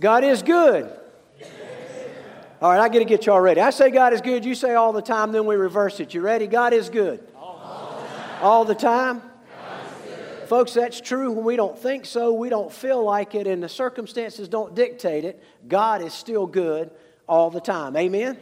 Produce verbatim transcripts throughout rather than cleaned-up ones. God is good. Yes. All right, I got to get y'all ready. I say God is good. You say all the time. Then we reverse it. You ready? God is good. All the time. All the time. Folks, that's true when we don't think so, we don't feel like it, and the circumstances don't dictate it. God is still good all the time. Amen?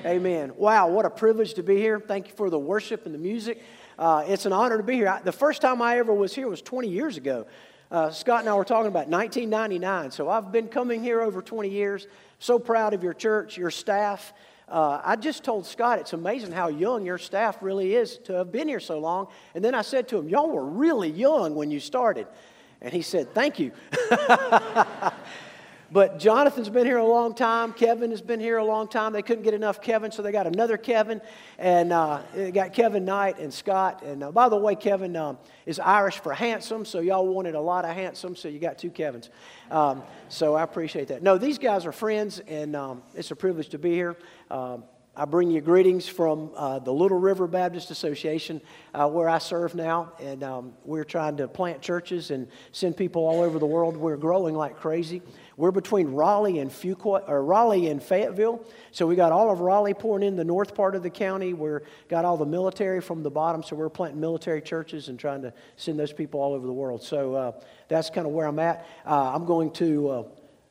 Amen. Amen. Wow, what a privilege to be here. Thank you for the worship and the music. Uh, it's an honor to be here. I, the first time I ever was here was twenty years ago. Uh, Scott and I were talking about nineteen ninety-nine, so I've been coming here over twenty years. So proud of your church, your staff. Uh, I just told Scott, it's amazing how young your staff really is to have been here so long. And then I said to him, y'all were really young when you started. And he said, thank you. But Jonathan's been here a long time. Kevin has been here a long time. They couldn't get enough Kevin, so they got another Kevin. And uh, they got Kevin Knight and Scott. And uh, by the way, Kevin um, is Irish for handsome, so y'all wanted a lot of handsome, so you got two Kevins. Um, so I appreciate that. No, these guys are friends, and um, it's a privilege to be here. Um, I bring you greetings from uh, the Little River Baptist Association, uh, where I serve now, and um, we're trying to plant churches and send people all over the world. We're growing like crazy. We're between Raleigh and, Fuqua, or Raleigh and Fayetteville, so we got all of Raleigh pouring in the north part of the county. We've got all the military from the bottom, so we're planting military churches and trying to send those people all over the world. So uh, that's kind of where I'm at. Uh, I'm going to uh,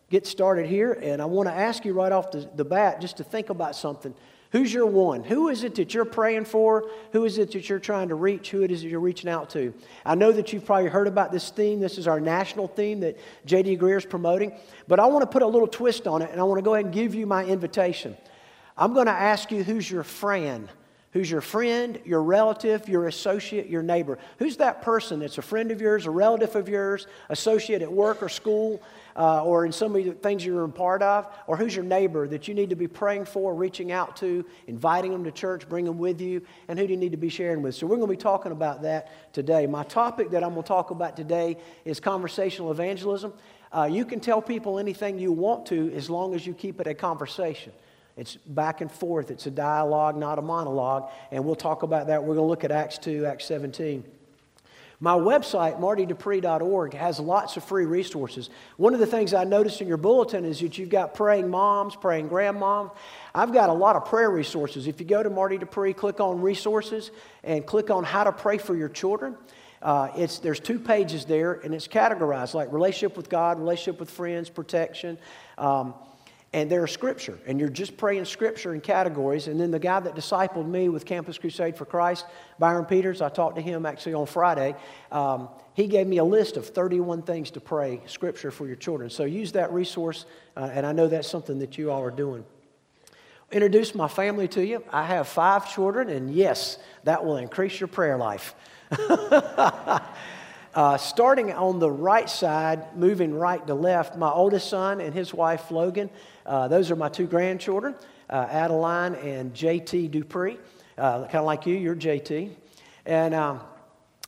get started here, and I want to ask you right off the, the bat just to think about something. Who's your one? Who is it that you're praying for? Who is it that you're trying to reach? Who it is that you're reaching out to? I know that you've probably heard about this theme. This is our national theme that J D Greear is promoting. But I want to put a little twist on it, and I want to go ahead and give you my invitation. I'm going to ask you, who's your friend? Who's your friend, your relative, your associate, your neighbor? Who's that person that's a friend of yours, a relative of yours, associate at work or school, uh, or in some of the things you're a part of? Or who's your neighbor that you need to be praying for, reaching out to, inviting them to church, bring them with you, and who do you need to be sharing with? So we're going to be talking about that today. My topic that I'm going to talk about today is conversational evangelism. Uh, you can tell people anything you want to as long as you keep it a conversation. It's back and forth. It's a dialogue, not a monologue. And we'll talk about that. We're going to look at Acts two, Acts seventeen. My website, marty dupree dot org, has lots of free resources. One of the things I noticed in your bulletin is that you've got praying moms, praying grandmoms. I've got a lot of prayer resources. If you go to Marty Dupree, click on resources and click on how to pray for your children. Uh, it's, there's two pages there, and it's categorized like relationship with God, relationship with friends, protection, um, and there's scripture, and you're just praying scripture in categories. And then the guy that discipled me with Campus Crusade for Christ, Byron Peters, I talked to him actually on Friday. Um, he gave me a list of thirty-one things to pray, scripture for your children. So use that resource, uh, and I know that's something that you all are doing. Introduce my family to you. I have five children, and yes, that will increase your prayer life. Uh, starting on the right side, moving right to left, my oldest son and his wife, Logan. Uh, those are my two grandchildren, uh, Adeline and J T Dupree. Uh, kind of like you, you're J T. And um,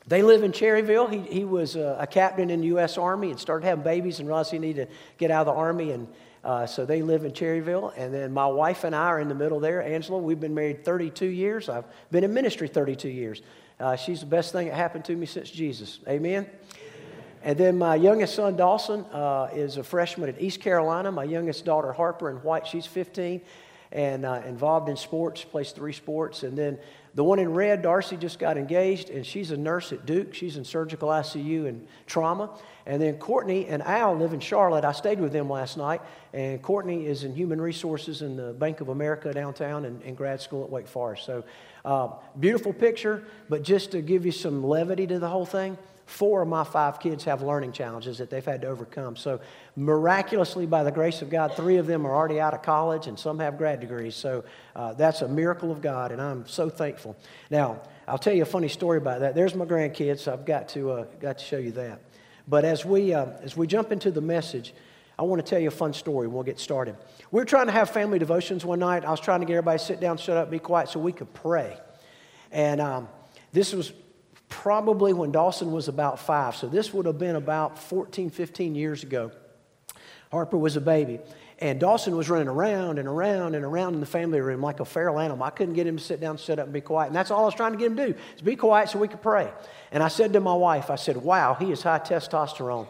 they live in Cherryville. He, he was a, a captain in the U S Army and started having babies and realized he needed to get out of the Army. And uh, so they live in Cherryville. And then my wife and I are in the middle there, Angela. We've been married thirty-two years. I've been in ministry thirty-two years. Uh, she's the best thing that happened to me since Jesus. Amen? Amen. And then my youngest son, Dawson, uh, is a freshman at East Carolina. My youngest daughter, Harper, in white, she's fifteen and uh, involved in sports, plays three sports. And then the one in red, Darcy, just got engaged, and she's a nurse at Duke. She's in surgical I C U and trauma. And then Courtney and Al live in Charlotte. I stayed with them last night, and Courtney is in human resources in the Bank of America downtown and, and grad school at Wake Forest. So uh, beautiful picture, but just to give you some levity to the whole thing, four of my five kids have learning challenges that they've had to overcome. So miraculously, by the grace of God, three of them are already out of college, and some have grad degrees. So uh, that's a miracle of God, and I'm so thankful. Now, I'll tell you a funny story about that. There's my grandkids, so I've got to, uh, got to show you that. But as we, uh, as we jump into the message, I want to tell you a fun story, and we'll get started. We were trying to have family devotions one night. I was trying to get everybody to sit down, shut up, be quiet, so we could pray. And um, this was probably when Dawson was about five. So this would have been about fourteen, fifteen years ago. Harper was a baby. And Dawson was running around and around and around in the family room like a feral animal. I couldn't get him to sit down, sit up, and be quiet. And that's all I was trying to get him to do, is be quiet so we could pray. And I said to my wife, I said, wow, he is high testosterone.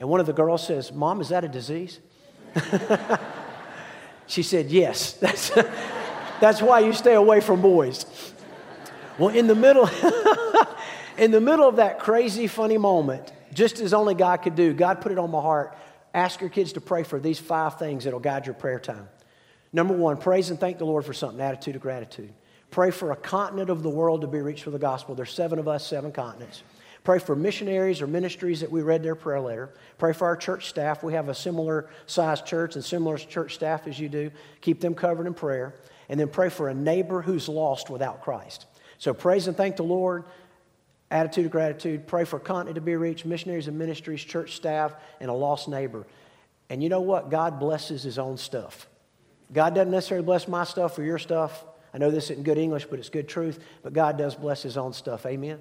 And one of the girls says, Mom, is that a disease? She said, yes. That's, that's why you stay away from boys. Well, in the middle, in the middle of that crazy, funny moment, just as only God could do, God put it on my heart. Ask your kids to pray for these five things that'll guide your prayer time. Number one, praise and thank the Lord for something, attitude of gratitude. Pray for a continent of the world to be reached for the gospel. There's seven of us, seven continents. Pray for missionaries or ministries that we read their prayer letter. Pray for our church staff. We have a similar sized church and similar church staff as you do. Keep them covered in prayer. And then pray for a neighbor who's lost without Christ. So praise and thank the Lord, attitude of gratitude, pray for a continent to be reached, missionaries and ministries, church staff, and a lost neighbor. And you know what? God blesses his own stuff. God doesn't necessarily bless my stuff or your stuff. I know this isn't good English, but it's good truth. But God does bless his own stuff. Amen?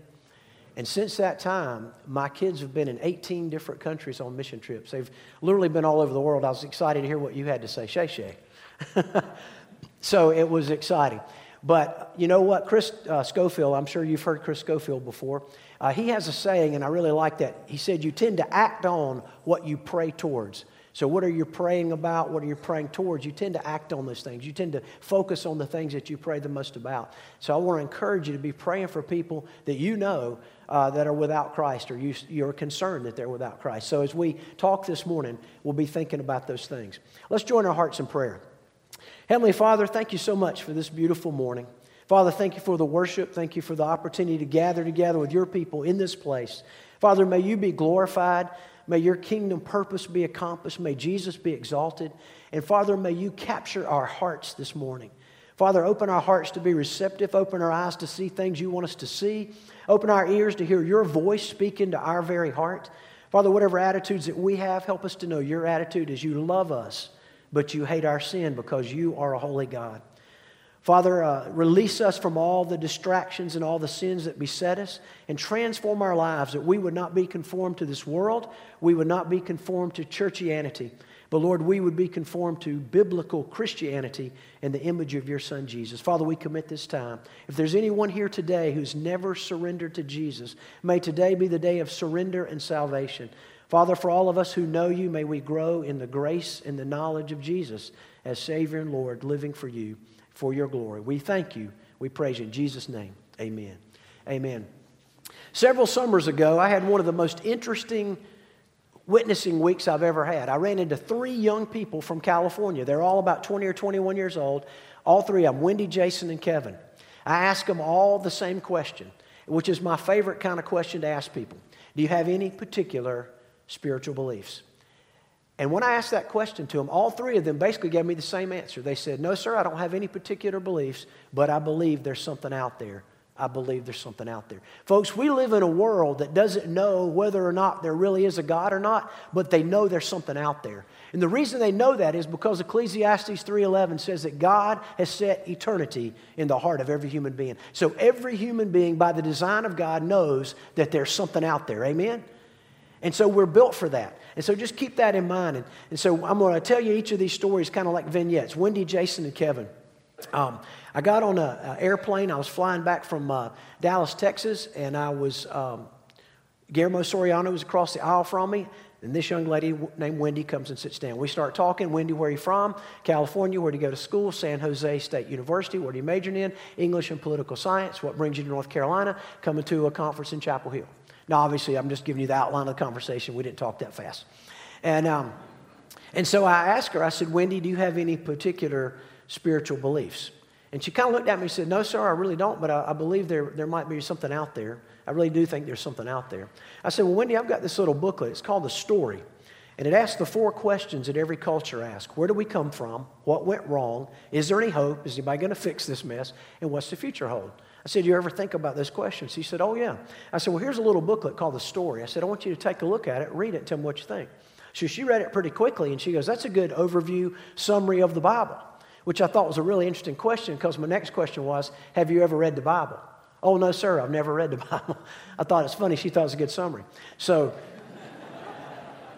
And since that time, my kids have been in eighteen different countries on mission trips. They've literally been all over the world. I was excited to hear what you had to say, Shay Shay. So it was exciting. But you know what? Chris uh, Schofield, I'm sure you've heard Chris Schofield before. Uh, he has a saying, and I really like that. He said, you tend to act on what you pray towards. So what are you praying about? What are you praying towards? You tend to act on those things. You tend to focus on the things that you pray the most about. So I want to encourage you to be praying for people that you know uh, that are without Christ, or you, you're concerned that they're without Christ. So as we talk this morning, we'll be thinking about those things. Let's join our hearts in prayer. Heavenly Father, thank you so much for this beautiful morning. Father, thank you for the worship. Thank you for the opportunity to gather together with your people in this place. Father, may you be glorified. May your kingdom purpose be accomplished. May Jesus be exalted. And Father, may you capture our hearts this morning. Father, open our hearts to be receptive. Open our eyes to see things you want us to see. Open our ears to hear your voice speak into our very heart. Father, whatever attitudes that we have, help us to know your attitude is you love us, but you hate our sin because you are a holy God. Father, uh, release us from all the distractions and all the sins that beset us, and transform our lives that we would not be conformed to this world. We would not be conformed to churchianity. But Lord, we would be conformed to biblical Christianity and the image of your Son, Jesus. Father, we commit this time. If there's anyone here today who's never surrendered to Jesus, may today be the day of surrender and salvation. Father, for all of us who know you, may we grow in the grace and the knowledge of Jesus as Savior and Lord, living for you, for your glory. We thank you. We praise you in Jesus' name. Amen. Amen. Several summers ago, I had one of the most interesting witnessing weeks I've ever had. I ran into three young people from California. They're all about twenty or twenty-one years old. All three of them, Wendy, Jason, and Kevin. I asked them all the same question, which is my favorite kind of question to ask people. Do you have any particular spiritual beliefs? And when I asked that question to them, all three of them basically gave me the same answer. They said, no, sir, I don't have any particular beliefs, but I believe there's something out there. I believe there's something out there. Folks, we live in a world that doesn't know whether or not there really is a God or not, but they know there's something out there. And the reason they know that is because Ecclesiastes three eleven says that God has set eternity in the heart of every human being. So every human being, by the design of God, knows that there's something out there. Amen? And so we're built for that. And so just keep that in mind. And, and so I'm going to tell you each of these stories kind of like vignettes. Wendy, Jason, and Kevin. Um, I got on an airplane. I was flying back from uh, Dallas, Texas, and I was, um, Guillermo Soriano was across the aisle from me. And this young lady named Wendy comes and sits down. We start talking. Wendy, where are you from? California. Where do you go to school? San Jose State University. What are you majoring in? English and political science. What brings you to North Carolina? Coming to a conference in Chapel Hill. Now, obviously, I'm just giving you the outline of the conversation. We didn't talk that fast. And, um, and so I asked her, I said, Wendy, do you have any particular spiritual beliefs? And she kind of looked at me and said, no, sir, I really don't, but I, I believe there, there might be something out there. I really do think there's something out there. I said, well, Wendy, I've got this little booklet. It's called The Story. And it asks the four questions that every culture asks. Where do we come from? What went wrong? Is there any hope? Is anybody going to fix this mess? And what's the future hold? I said, do you ever think about those questions? He said, oh, yeah. I said, well, here's a little booklet called The Story. I said, I want you to take a look at it, read it, and tell me what you think. So she read it pretty quickly, and she goes, that's a good overview summary of the Bible, which I thought was a really interesting question because my next question was, have you ever read the Bible? Oh, no, sir, I've never read the Bible. I thought it's funny. She thought it was a good summary. So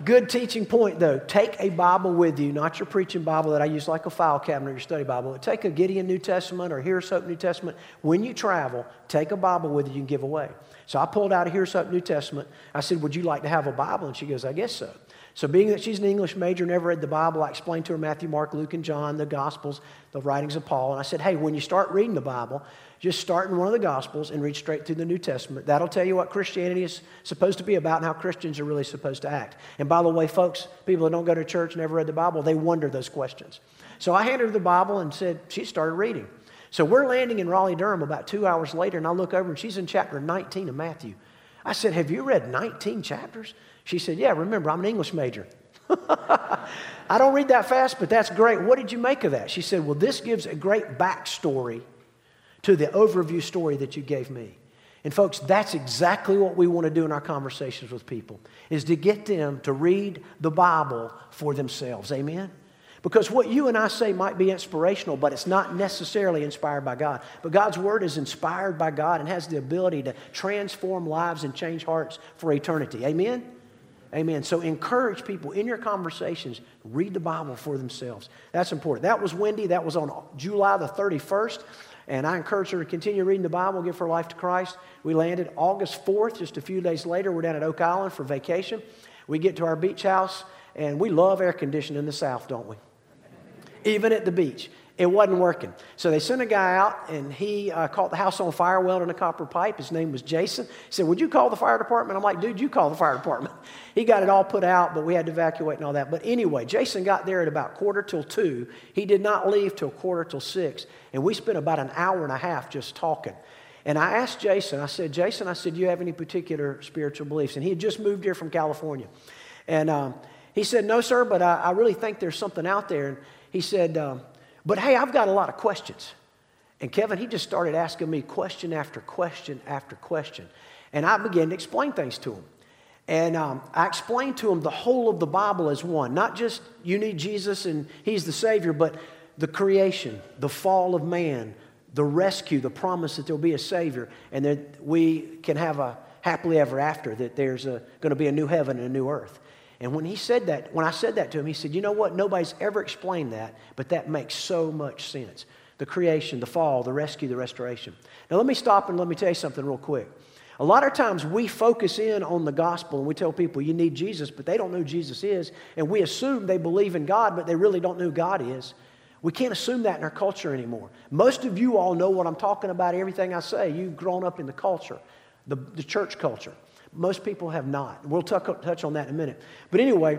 good teaching point, though. Take a Bible with you, not your preaching Bible that I use like a file cabinet or your study Bible. Take a Gideon New Testament or Here's Hope New Testament. When you travel, take a Bible with you you can give away. So I pulled out a Here's Hope New Testament. I said, would you like to have a Bible? And she goes, I guess so. So being that she's an English major, never read the Bible, I explained to her Matthew, Mark, Luke, and John, the Gospels, the writings of Paul. And I said, hey, when you start reading the Bible, just start in one of the Gospels and read straight through the New Testament. That'll tell you what Christianity is supposed to be about and how Christians are really supposed to act. And by the way, folks, people that don't go to church, never read the Bible, they wonder those questions. So I handed her the Bible and said, she started reading. So we're landing in Raleigh, Durham about two hours later, and I look over and she's in chapter nineteen of Matthew. I said, have you read nineteen chapters? She said, yeah, remember, I'm an English major. I don't read that fast, but that's great. What did you make of that? She said, well, this gives a great backstory to the overview story that you gave me. And folks, that's exactly what we want to do in our conversations with people, is to get them to read the Bible for themselves. Amen? Because what you and I say might be inspirational, but it's not necessarily inspired by God. But God's Word is inspired by God and has the ability to transform lives and change hearts for eternity. Amen? Amen. So encourage people in your conversations, read the Bible for themselves. That's important. That was Wendy. That was on July the thirty-first. And I encourage her to continue reading the Bible, give her life to Christ. We landed August fourth, just a few days later. We're down at Oak Island for vacation. We get to our beach house, and we love air conditioning in the South, don't we? Even at the beach. It wasn't working. So they sent a guy out, and he uh, caught the house on fire welding a copper pipe. His name was Jason. He said, would you call the fire department? I'm like, dude, you call the fire department. He got it all put out, but we had to evacuate and all that. But anyway, Jason got there at about quarter till two. He did not leave till quarter till six. And we spent about an hour and a half just talking. And I asked Jason, I said, Jason, I said, do you have any particular spiritual beliefs? And he had just moved here from California. And um, he said, no, sir, but I, I really think there's something out there. And he said, um, but hey, I've got a lot of questions. And Kevin, he just started asking me question after question after question. And I began to explain things to him. And um, I explained to him the whole of the Bible as one, not just you need Jesus and he's the Savior, but the creation, the fall of man, the rescue, the promise that there'll be a Savior, and that we can have a happily ever after, that there's going to be a new heaven and a new earth. And when he said that, when I said that to him, he said, you know what? Nobody's ever explained that, but that makes so much sense. The creation, the fall, the rescue, the restoration. Now, let me stop and let me tell you something real quick. A lot of times we focus in on the gospel and we tell people you need Jesus, but they don't know who Jesus is. And we assume they believe in God, but they really don't know who God is. We can't assume that in our culture anymore. Most of you all know what I'm talking about, everything I say. You've grown up in the culture, the, the church culture. Most people have not. We'll touch on that in a minute. But anyway,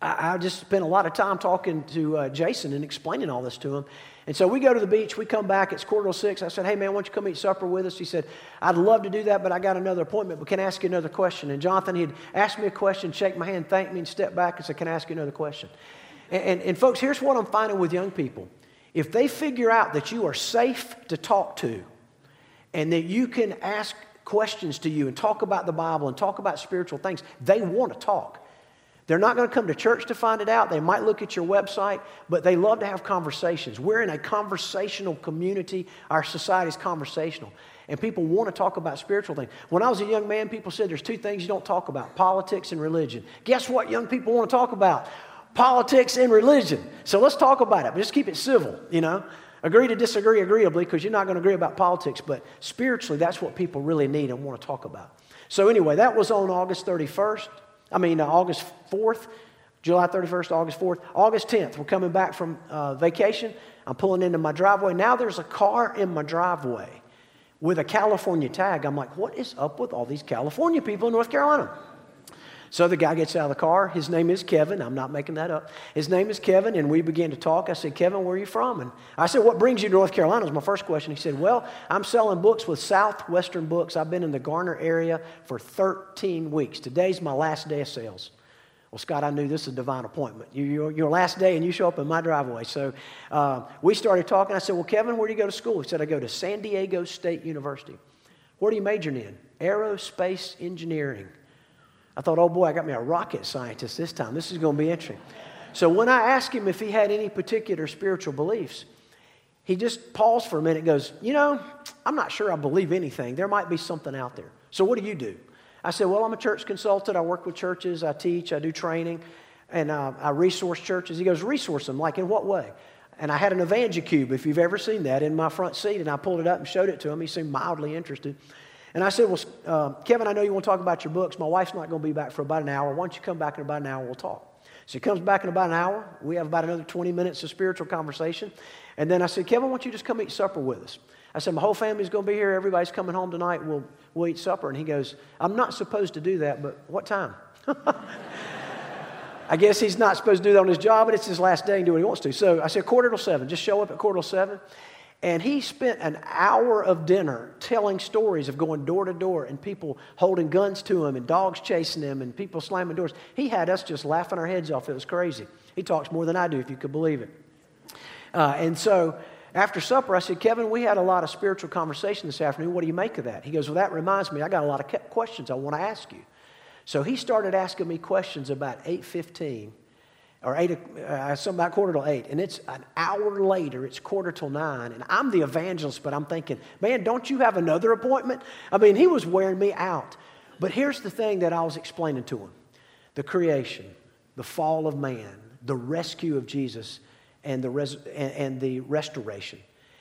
I, I just spent a lot of time talking to uh, Jason and explaining all this to him. And so we go to the beach. We come back. It's quarter to six. I said, hey, man, why don't you come eat supper with us? He said, I'd love to do that, but I got another appointment, but can I ask you another question? And Jonathan, he'd ask me a question, shake my hand, thank me, and step back and say, can I ask you another question? And, and, and folks, here's what I'm finding with young people. If they figure out that you are safe to talk to and that you can ask questions to you and talk about the Bible and talk about spiritual things, they want to talk. They're not going to come to church to find it out. They might look at your website, but they love to have conversations. We're in a conversational community. Our society is conversational, and people want to talk about spiritual things. When I was a young man, people said there's two things you don't talk about, politics and religion. Guess what young people want to talk about? Politics and religion. So let's talk about it, but just keep it civil, you know. Agree to disagree agreeably, because you're not going to agree about politics, but spiritually, that's what people really need and want to talk about. So anyway, that was on August thirty-first. I mean, uh, August fourth, July thirty-first, August fourth. August tenth, we're coming back from uh, vacation. I'm pulling into my driveway. Now there's a car in my driveway with a California tag. I'm like, what is up with all these California people in North Carolina? So the guy gets out of the car. His name is Kevin. I'm not making that up. His name is Kevin, and we began to talk. I said, Kevin, where are you from? And I said, what brings you to North Carolina was my first question. He said, well, I'm selling books with Southwestern Books. I've been in the Garner area for thirteen weeks. Today's my last day of sales. Well, Scott, I knew this is a divine appointment. You, your, your last day, and you show up in my driveway. So uh, we started talking. I said, well, Kevin, where do you go to school? He said, I go to San Diego State University. What are you majoring in? Aerospace engineering. I thought, oh boy, I got me a rocket scientist this time. This is going to be interesting. So when I asked him if he had any particular spiritual beliefs, he just paused for a minute and goes, you know, I'm not sure I believe anything. There might be something out there. So what do you do? I said, well, I'm a church consultant. I work with churches. I teach. I do training. And uh, I resource churches. He goes, resource them? Like in what way? And I had an Evangel Cube, if you've ever seen that, in my front seat. And I pulled it up and showed it to him. He seemed mildly interested. And I said, well, uh, Kevin, I know you want to talk about your books. My wife's not going to be back for about an hour. Why don't you come back in about an hour? We'll talk. So he comes back in about an hour. We have about another twenty minutes of spiritual conversation. And then I said, Kevin, why don't you just come eat supper with us? I said, my whole family's going to be here. Everybody's coming home tonight. We'll, we'll eat supper. And he goes, I'm not supposed to do that, but what time? I guess he's not supposed to do that on his job, but it's his last day and do what he wants to. So I said, quarter till seven. Just show up at quarter till seven. And he spent an hour of dinner telling stories of going door to door and people holding guns to him and dogs chasing him and people slamming doors. He had us just laughing our heads off. It was crazy. He talks more than I do, if you could believe it. Uh, and so after supper, I said, Kevin, we had a lot of spiritual conversation this afternoon. What do you make of that? He goes, well, that reminds me. I got a lot of questions I want to ask you. So he started asking me questions about eight fifteen or eight, uh, something about quarter till eight. And it's an hour later, it's quarter till nine. And I'm the evangelist, but I'm thinking, man, don't you have another appointment? I mean, he was wearing me out. But here's the thing that I was explaining to him. The creation, the fall of man, the rescue of Jesus, and the, res- and, and the restoration.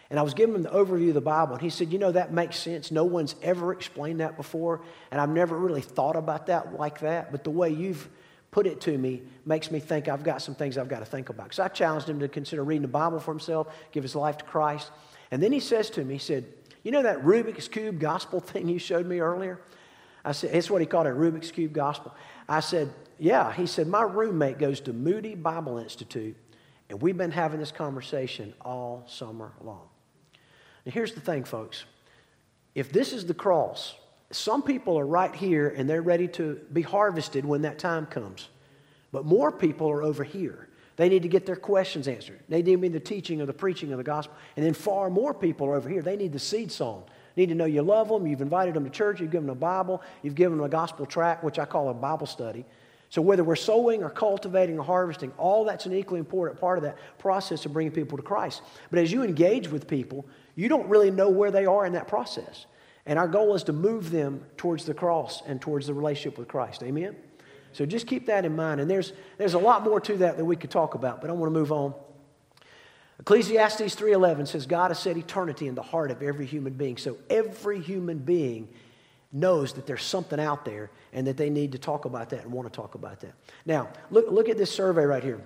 And I was giving him the overview of the Bible, and he said, you know, that makes sense. No one's ever explained that before, and I've never really thought about that like that. But the way you've put it to me makes me think I've got some things I've got to think about. So I challenged him to consider reading the Bible for himself, give his life to Christ. And then he says to me, he said, you know that Rubik's Cube gospel thing you showed me earlier? I said, it's what he called it, Rubik's Cube gospel. I said, yeah. He said, my roommate goes to Moody Bible Institute, and we've been having this conversation all summer long. Now, here's the thing, folks. If this is the cross, some people are right here and they're ready to be harvested when that time comes. But more people are over here. They need to get their questions answered. They need the teaching or the preaching of the gospel. And then far more people are over here. They need the seed sown. Need to know you love them. You've invited them to church. You've given them a Bible. You've given them a gospel tract, which I call a Bible study. So whether we're sowing or cultivating or harvesting, all that's an equally important part of that process of bringing people to Christ. But as you engage with people, you don't really know where they are in that process. And our goal is to move them towards the cross and towards the relationship with Christ. Amen? So just keep that in mind. And there's, there's a lot more to that that we could talk about, but I want to move on. Ecclesiastes three eleven says, God has set eternity in the heart of every human being. So every human being knows that there's something out there and that they need to talk about that and want to talk about that. Now, look, look at this survey right here.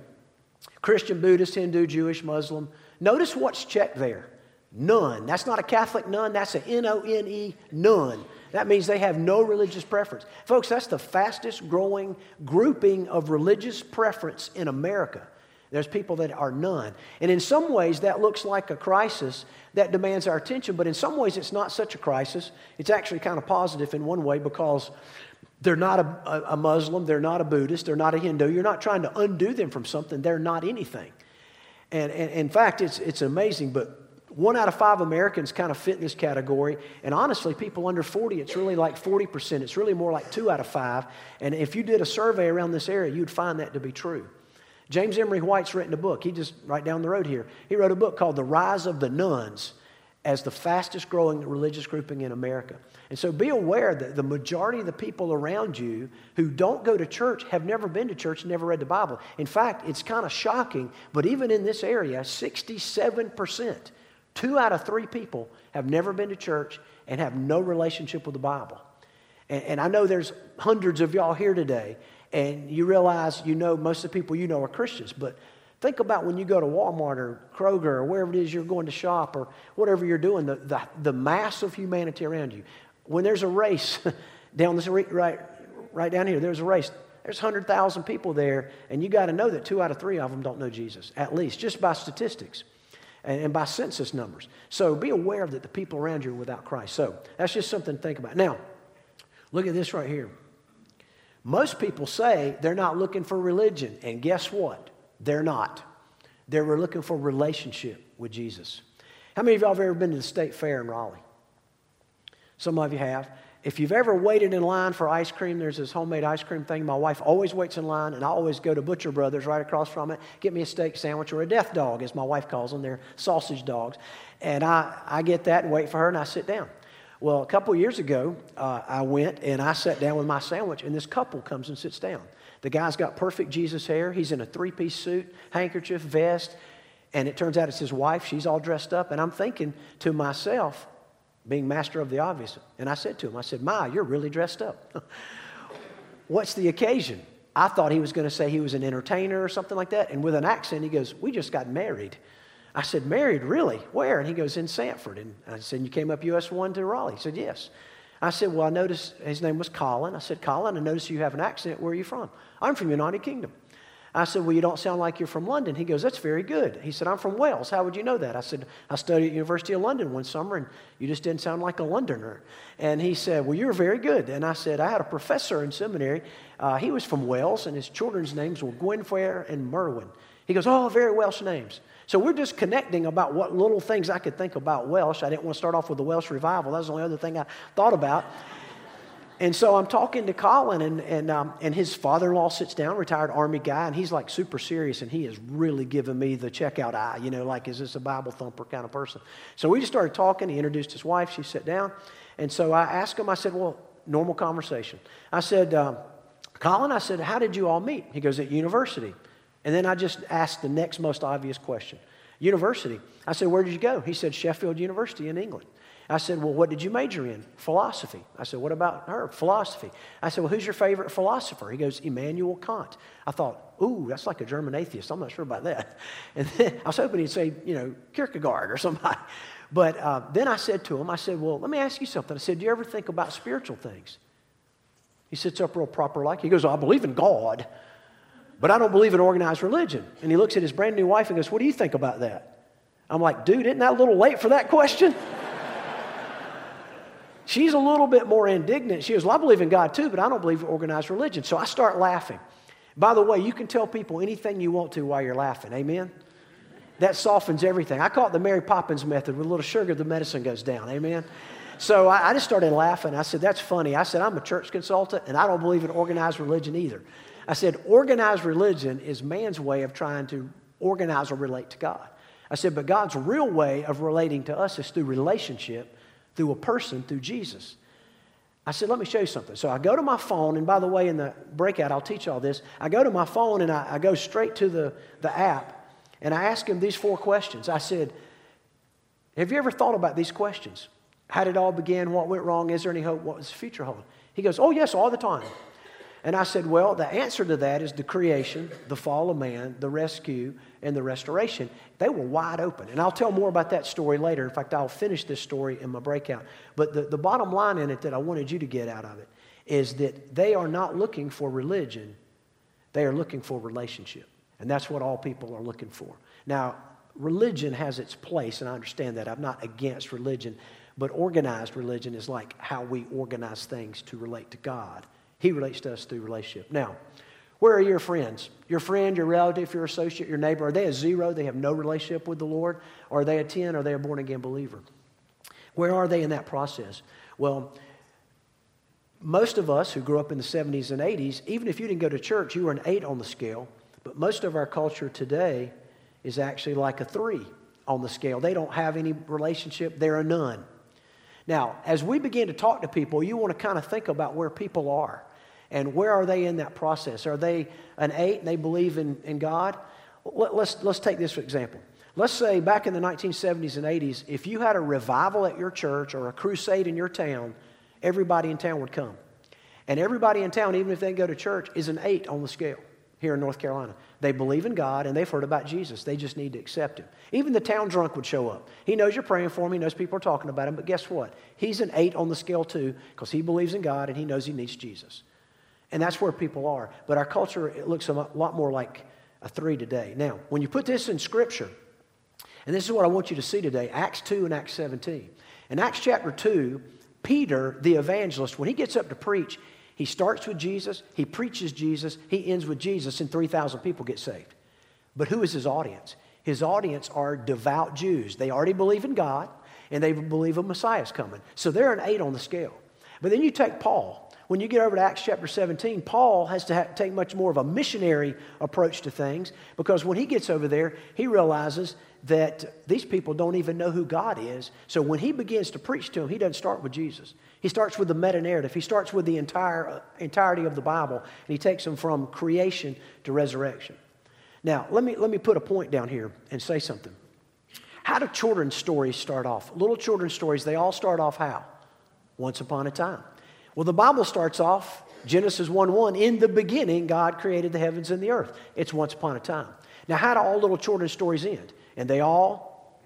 Christian, Buddhist, Hindu, Jewish, Muslim. Notice what's checked there. None. That's not a Catholic none. That's a N O N E, none. That means they have no religious preference. Folks, that's the fastest growing grouping of religious preference in America. There's people that are none. And in some ways, that looks like a crisis that demands our attention, but in some ways, it's not such a crisis. It's actually kind of positive in one way because they're not a, a Muslim, they're not a Buddhist, they're not a Hindu. You're not trying to undo them from something. They're not anything. And, and in fact, it's, it's amazing, but one out of five Americans kind of fit this category. And honestly, people under forty, it's really like forty percent. It's really more like two out of five. And if you did a survey around this area, you'd find that to be true. James Emery White's written a book. He just, right down the road here, he wrote a book called The Rise of the Nuns as the fastest growing religious grouping in America. And so be aware that the majority of the people around you who don't go to church have never been to church, never read the Bible. In fact, it's kind of shocking, but even in this area, sixty-seven percent. Two out of three people have never been to church and have no relationship with the Bible. And, and I know there's hundreds of y'all here today, and you realize, you know, most of the people you know are Christians. But think about when you go to Walmart or Kroger or wherever it is you're going to shop or whatever you're doing, the, the, the mass of humanity around you. When there's a race down this right, right down here, there's a race. There's one hundred thousand people there, and you got to know that two out of three of them don't know Jesus, at least, just by statistics and by census numbers. So be aware that the people around you are without Christ. So that's just something to think about. Now, look at this right here. Most people say they're not looking for religion, and guess what? They're not. They were looking for relationship with Jesus. How many of y'all have ever been to the state fair in Raleigh? Some of you have. If you've ever waited in line for ice cream, there's this homemade ice cream thing. My wife always waits in line, and I always go to Butcher Brothers right across from it, get me a steak sandwich or a death dog, as my wife calls them. They're sausage dogs. And I, I get that and wait for her, and I sit down. Well, a couple years ago, uh, I went, and I sat down with my sandwich, and this couple comes and sits down. The guy's got perfect Jesus hair. He's in a three-piece suit, handkerchief, vest, and it turns out it's his wife. She's all dressed up, and I'm thinking to myself, being master of the obvious. And I said to him, I said, "Ma, you're really dressed up." "What's the occasion?" I thought he was going to say he was an entertainer or something like that. And with an accent, he goes, "We just got married." I said, "Married? Really? Where?" And he goes, "In Sanford." And I said, "You came up U S one to Raleigh?" He said, "Yes." I said, "Well, I noticed," his name was Colin. I said, "Colin, I noticed you have an accent. Where are you from?" "I'm from the United Kingdom." I said, "Well, you don't sound like you're from London." He goes, "That's very good." He said, "I'm from Wales. How would you know that?" I said, "I studied at University of London one summer, and you just didn't sound like a Londoner." And he said, "Well, you're very good." And I said, "I had a professor in seminary. Uh, he was from Wales, and his children's names were Gwenfair and Merwin." He goes, "Oh, very Welsh names." So we're just connecting about what little things I could think about Welsh. I didn't want to start off with the Welsh revival. That was the only other thing I thought about. And so I'm talking to Colin, and and, um, and his father-in-law sits down, retired Army guy, and he's like super serious, and he is really giving me the checkout eye, you know, like, is this a Bible thumper kind of person? So we just started talking. He introduced his wife. She sat down. And so I asked him, I said, well, normal conversation. I said, um, Colin, I said, "How did you all meet?" He goes, "At university." And then I just asked the next most obvious question. University. I said, "Where did you go?" He said, "Sheffield University in England." I said, "Well, what did you major in?" "Philosophy." I said, "What about her?" "Philosophy." I said, "Well, who's your favorite philosopher?" He goes, "Immanuel Kant." I thought, ooh, that's like a German atheist. I'm not sure about that. And then I was hoping he'd say, you know, Kierkegaard or somebody. But uh, then I said to him, I said, "Well, let me ask you something." I said, "Do you ever think about spiritual things?" He sits up real proper like. He goes, "Oh, I believe in God, but I don't believe in organized religion." And he looks at his brand new wife and goes, "What do you think about that?" I'm like, dude, isn't that a little late for that question? She's a little bit more indignant. She goes, "Well, I believe in God too, but I don't believe in organized religion." So I start laughing. By the way, you can tell people anything you want to while you're laughing. Amen? That softens everything. I call it the Mary Poppins method. With a little sugar, the medicine goes down. Amen? So I, I just started laughing. I said, "That's funny." I said, "I'm a church consultant, and I don't believe in organized religion either." I said, "Organized religion is man's way of trying to organize or relate to God." I said, "But God's real way of relating to us is through relationship, through a person, through Jesus." I said, "Let me show you something." So I go to my phone, and by the way, in the breakout, I'll teach all this. I go to my phone, and I, I go straight to the, the app, and I ask him these four questions. I said, "Have you ever thought about these questions? How did it all begin? What went wrong? Is there any hope? What does the future hold?" He goes, "Oh, yes, all the time." And I said, "Well, the answer to that is the creation, the fall of man, the rescue, and the restoration." They were wide open. And I'll tell more about that story later. In fact, I'll finish this story in my breakout. But the, the bottom line in it that I wanted you to get out of it is that they are not looking for religion. They are looking for relationship. And that's what all people are looking for. Now, religion has its place, and I understand that. I'm not against religion. But organized religion is like how we organize things to relate to God. He relates to us through relationship. Now, where are your friends? Your friend, your relative, your associate, your neighbor, are they a zero? They have no relationship with the Lord? Or are they a ten? Are they a born-again believer? Where are they in that process? Well, most of us who grew up in the seventies and eighties, even if you didn't go to church, you were an eight on the scale. But most of our culture today is actually like a three on the scale. They don't have any relationship. They're a none. Now, as we begin to talk to people, you want to kind of think about where people are and where are they in that process. Are they an eight and they believe in, in God? Let, let's, let's take this for example. Let's say back in the nineteen seventies and eighties, if you had a revival at your church or a crusade in your town, everybody in town would come. And everybody in town, even if they go to church, is an eight on the scale here in North Carolina. They believe in God, and they've heard about Jesus. They just need to accept him. Even the town drunk would show up. He knows you're praying for him. He knows people are talking about him. But guess what? He's an eight on the scale, too, because he believes in God, and he knows he needs Jesus. And that's where people are. But our culture, it looks a lot more like a three today. Now, when you put this in Scripture, and this is what I want you to see today, Acts two and Acts seventeen. In Acts chapter two, Peter, the evangelist, when he gets up to preach, he starts with Jesus, he preaches Jesus, he ends with Jesus, and three thousand people get saved. But who is his audience? His audience are devout Jews. They already believe in God, and they believe a Messiah is coming. So they're an eight on the scale. But then you take Paul. When you get over to Acts chapter seventeen, Paul has to have, take much more of a missionary approach to things, because when he gets over there, he realizes that these people don't even know who God is. So when he begins to preach to them, he doesn't start with Jesus. He starts with the meta-narrative. He starts with the entire entirety of the Bible, and he takes them from creation to resurrection. Now, let me, let me put a point down here and say something. How do children's stories start off? Little children's stories, they all start off how? Once upon a time. Well, the Bible starts off, Genesis one one, in the beginning God created the heavens and the earth. It's once upon a time. Now, how do all little children's stories end? And they all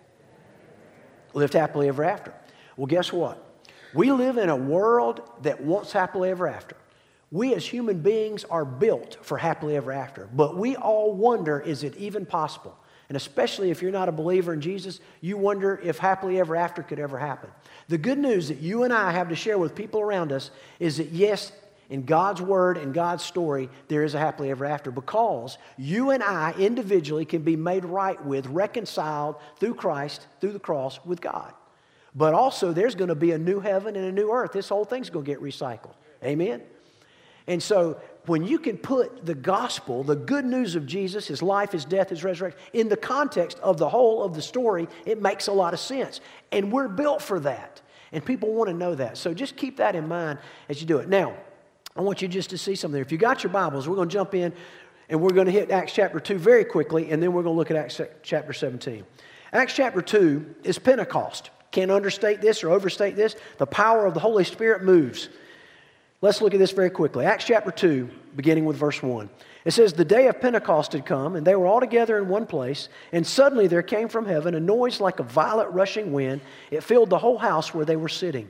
lived happily ever after. Well, guess what? We live in a world that wants happily ever after. We as human beings are built for happily ever after, but we all wonder, is it even possible? And especially if you're not a believer in Jesus, you wonder if happily ever after could ever happen. The good news that you and I have to share with people around us is that yes, in God's Word and God's story, there is a happily ever after, because you and I individually can be made right with, reconciled through Christ, through the cross, with God. But also, there's going to be a new heaven and a new earth. This whole thing's going to get recycled. Amen? And so, when you can put the gospel, the good news of Jesus, His life, His death, His resurrection, in the context of the whole of the story, it makes a lot of sense. And we're built for that. And people want to know that. So, just keep that in mind as you do it. Now, I want you just to see something there. If you got your Bibles, we're going to jump in, and we're going to hit Acts chapter two very quickly, and then we're going to look at Acts chapter seventeen. Acts chapter two is Pentecost. Can't understate this or overstate this. The power of the Holy Spirit moves. Let's look at this very quickly. Acts chapter two, beginning with verse one. It says, "The day of Pentecost had come, and they were all together in one place, and suddenly there came from heaven a noise like a violent rushing wind. It filled the whole house where they were sitting.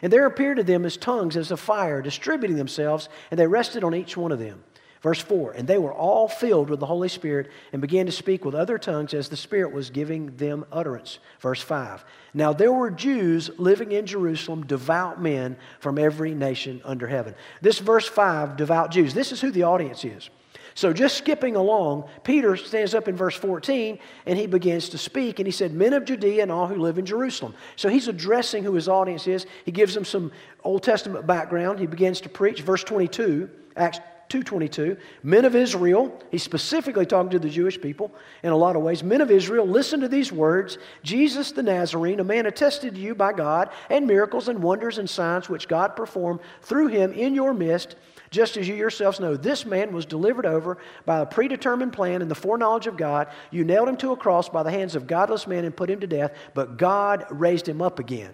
And there appeared to them as tongues as of fire, distributing themselves, and they rested on each one of them." Verse four, "And they were all filled with the Holy Spirit and began to speak with other tongues as the Spirit was giving them utterance." Verse five, "Now there were Jews living in Jerusalem, devout men from every nation under heaven." This verse five, devout Jews, this is who the audience is. So just skipping along, Peter stands up in verse fourteen, and he begins to speak, and he said, "Men of Judea and all who live in Jerusalem." So he's addressing who his audience is. He gives them some Old Testament background. He begins to preach. Verse twenty-two, Acts two twenty-two, "Men of Israel," he's specifically talking to the Jewish people in a lot of ways, "Men of Israel, listen to these words. Jesus the Nazarene, a man attested to you by God, and miracles and wonders and signs which God performed through him in your midst, just as you yourselves know. This man was delivered over by a predetermined plan and the foreknowledge of God. You nailed him to a cross by the hands of godless men and put him to death, but God raised him up again."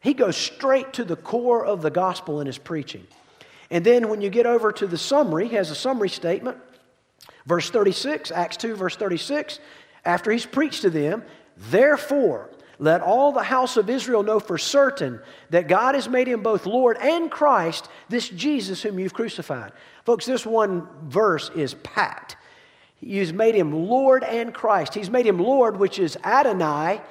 He goes straight to the core of the gospel in his preaching. And then when you get over to the summary, he has a summary statement. Verse thirty-six, Acts two, verse thirty-six, after he's preached to them, "Therefore, let all the house of Israel know for certain that God has made him both Lord and Christ, this Jesus whom you've crucified." Folks, this one verse is packed. He's made him Lord and Christ. He's made him Lord, which is Adonai,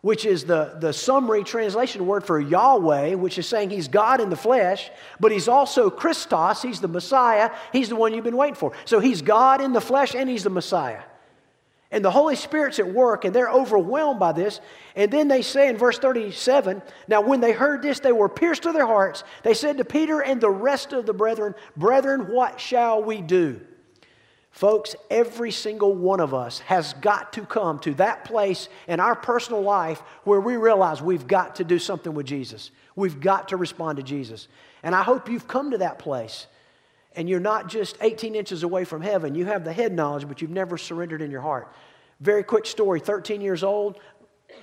which is the, the summary translation word for Yahweh, which is saying he's God in the flesh, but he's also Christos, he's the Messiah, he's the one you've been waiting for. So he's God in the flesh and he's the Messiah. And the Holy Spirit's at work, and they're overwhelmed by this. And then they say in verse thirty-seven, "Now when they heard this, they were pierced to their hearts. They said to Peter and the rest of the brethren, 'Brethren, what shall we do?'" Folks, every single one of us has got to come to that place in our personal life where we realize we've got to do something with Jesus. We've got to respond to Jesus. And I hope you've come to that place and you're not just eighteen inches away from heaven. You have the head knowledge, but you've never surrendered in your heart. Very quick story, thirteen years old,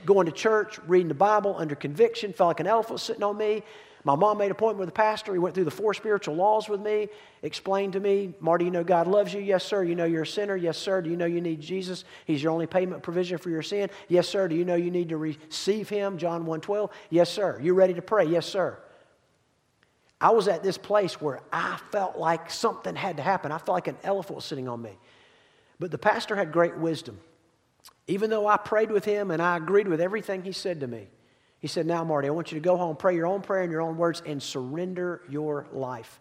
going to church, reading the Bible, under conviction, felt like an elephant sitting on me. My mom made an appointment with a pastor. He went through the four spiritual laws with me, explained to me, "Marty, you know God loves you? Yes, sir. You know you're a sinner? Yes, sir. Do you know you need Jesus? He's your only payment provision for your sin? Yes, sir. Do you know you need to receive him? John one twelve. Yes, sir. You ready to pray? Yes, sir." I was at this place where I felt like something had to happen. I felt like an elephant was sitting on me. But the pastor had great wisdom. Even though I prayed with him and I agreed with everything he said to me, he said, "Now, Marty, I want you to go home, pray your own prayer in your own words, and surrender your life."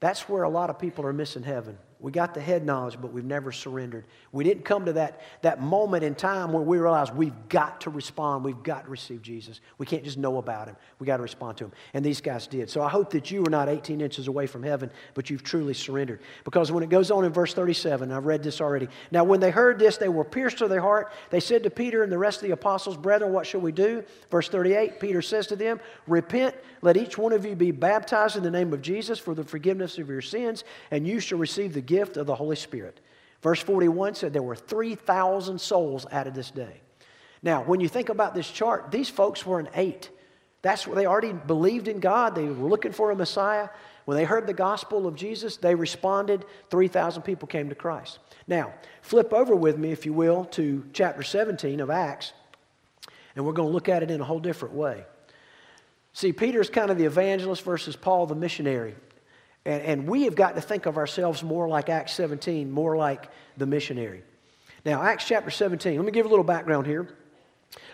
That's where a lot of people are missing heaven. We got the head knowledge, but we've never surrendered. We didn't come to that, that moment in time where we realized we've got to respond. We've got to receive Jesus. We can't just know about him. We've got to respond to him. And these guys did. So I hope that you are not eighteen inches away from heaven, but you've truly surrendered. Because when it goes on in verse thirty-seven, I've read this already. "Now when they heard this, they were pierced to their heart. They said to Peter and the rest of the apostles, 'Brethren, what shall we do?' Verse thirty-eight, Peter says to them, 'Repent, let each one of you be baptized in the name of Jesus for the forgiveness of your sins, and you shall receive the gift of the Holy Spirit.'" Verse forty-one said there were three thousand souls added this day. Now, when you think about this chart, these folks were an eight. That's what they already believed in God. They were looking for a Messiah. When they heard the gospel of Jesus, they responded. three thousand people came to Christ. Now, flip over with me, if you will, to chapter seventeen of Acts, and we're going to look at it in a whole different way. See, Peter's kind of the evangelist versus Paul the missionary. And, and we have got to think of ourselves more like Acts seventeen, more like the missionary. Now, Acts chapter seventeen, let me give a little background here.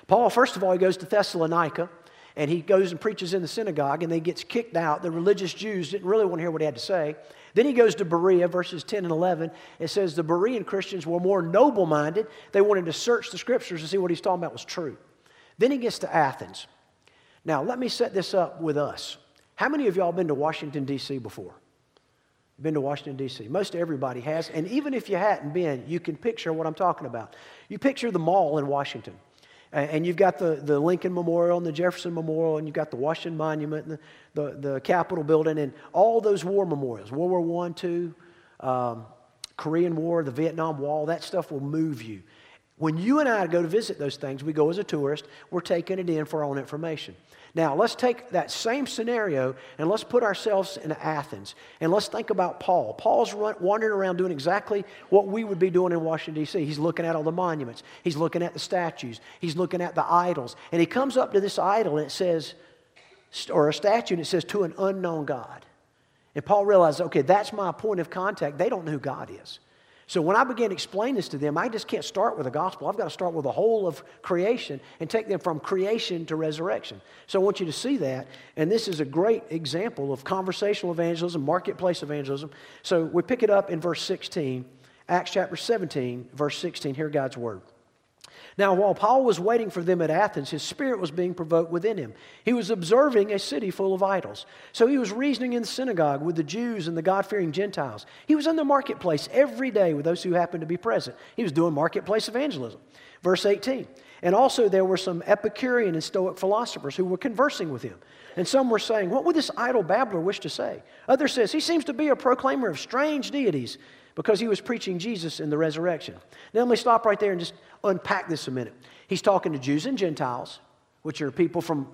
Paul, first of all, he goes to Thessalonica, and he goes and preaches in the synagogue, and then he gets kicked out. The religious Jews didn't really want to hear what he had to say. Then he goes to Berea, verses ten and eleven. It says the Berean Christians were more noble-minded. They wanted to search the Scriptures to see what he's talking about was true. Then he gets to Athens. Now, let me set this up with us. How many of y'all been to Washington, D C before? Been to Washington, D C? Most everybody has, and even if you hadn't been, you can picture what I'm talking about. You picture the mall in Washington. And you've got the, the Lincoln Memorial and the Jefferson Memorial, and you've got the Washington Monument and the, the, the Capitol Building, and all those war memorials, World War One, Two, um, Korean War, the Vietnam Wall, that stuff will move you. When you and I go to visit those things, we go as a tourist, we're taking it in for our own information. Now, let's take that same scenario and let's put ourselves in Athens, and let's think about Paul. Paul's run, wandering around doing exactly what we would be doing in Washington, D C. He's looking at all the monuments. He's looking at the statues. He's looking at the idols. And he comes up to this idol, and it says, or a statue, and it says, to an unknown God. And Paul realizes, okay, that's my point of contact. They don't know who God is. So when I began to explain this to them, I just can't start with the gospel. I've got to start with the whole of creation and take them from creation to resurrection. So I want you to see that, and this is a great example of conversational evangelism, marketplace evangelism. So we pick it up in verse sixteen, Acts chapter seventeen, verse sixteen, hear God's word. Now, while Paul was waiting for them at Athens, his spirit was being provoked within him. He was observing a city full of idols. So he was reasoning in the synagogue with the Jews and the God-fearing Gentiles. He was in the marketplace every day with those who happened to be present. He was doing marketplace evangelism. Verse eighteen, and also there were some Epicurean and Stoic philosophers who were conversing with him. And some were saying, what would this idle babbler wish to say? Others says, he seems to be a proclaimer of strange deities, because he was preaching Jesus in the resurrection. Now let me stop right there and just unpack this a minute. He's talking to Jews and Gentiles, which are people from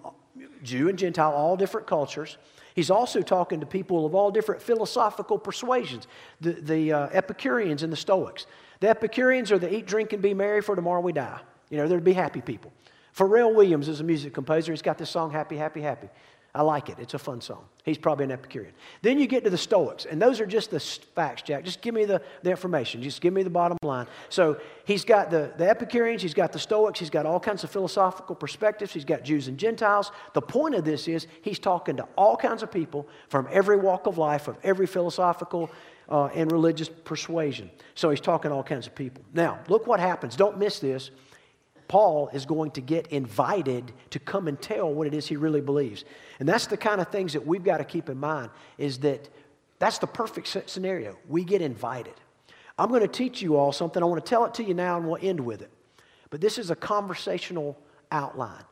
Jew and Gentile, all different cultures. He's also talking to people of all different philosophical persuasions, the, the uh, Epicureans and the Stoics. The Epicureans are the eat, drink, and be merry, for tomorrow we die. You know, there'd be happy people. Pharrell Williams is a music composer. He's got this song, Happy, Happy, Happy. I like it. It's a fun song. He's probably an Epicurean. Then you get to the Stoics, and those are just the facts, Jack. Just give me the, the information. Just give me the bottom line. So he's got the, the Epicureans, he's got the Stoics, he's got all kinds of philosophical perspectives, he's got Jews and Gentiles. The point of this is he's talking to all kinds of people from every walk of life, of every philosophical uh, and religious persuasion. So he's talking to all kinds of people. Now, look what happens. Don't miss this. Paul is going to get invited to come and tell what it is he really believes. And that's the kind of things that we've got to keep in mind, is that that's the perfect scenario. We get invited. I'm going to teach you all something. I want to tell it to you now, and we'll end with it. But this is a conversational outline.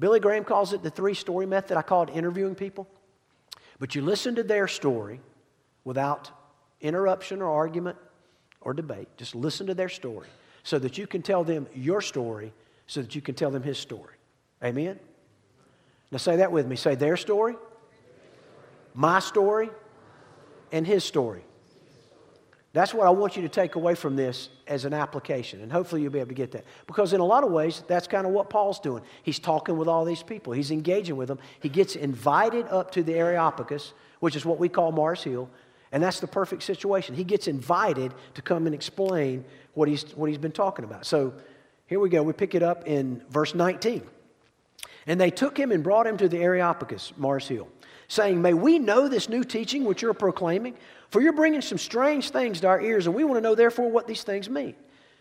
Billy Graham calls it the three-story method. I call it interviewing people. But you listen to their story without interruption or argument or debate. Just listen to their story so that you can tell them your story, so that you can tell them his story. Amen? Now say that with me. Say their story, my story, and his story. That's what I want you to take away from this as an application, and hopefully you'll be able to get that. Because in a lot of ways, that's kind of what Paul's doing. He's talking with all these people. He's engaging with them. He gets invited up to the Areopagus, which is what we call Mars Hill, and that's the perfect situation. He gets invited to come and explain what he's, what he's been talking about. So here we go. We pick it up in verse nineteen. And they took him and brought him to the Areopagus, Mars Hill, saying, may we know this new teaching which you're proclaiming? For you're bringing some strange things to our ears, and we want to know, therefore, what these things mean.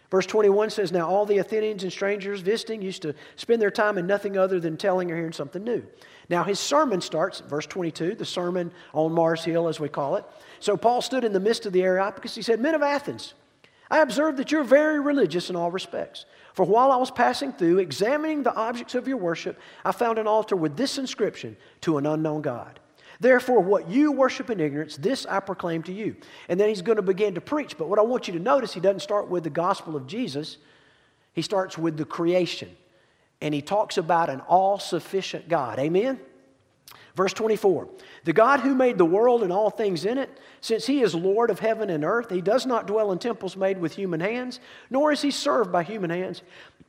Verse twenty-one says, now all the Athenians and strangers visiting used to spend their time in nothing other than telling or hearing something new. Now his sermon starts, verse twenty-two, the sermon on Mars Hill, as we call it. So Paul stood in the midst of the Areopagus. He said, men of Athens, I observe that you're very religious in all respects. For while I was passing through, examining the objects of your worship, I found an altar with this inscription, to an unknown God. Therefore, what you worship in ignorance, this I proclaim to you. And then he's going to begin to preach. But what I want you to notice, he doesn't start with the gospel of Jesus. He starts with the creation. and he talks about an all-sufficient God. Amen? Verse twenty-four, the God who made the world and all things in it, since he is Lord of heaven and earth, he does not dwell in temples made with human hands, nor is he served by human hands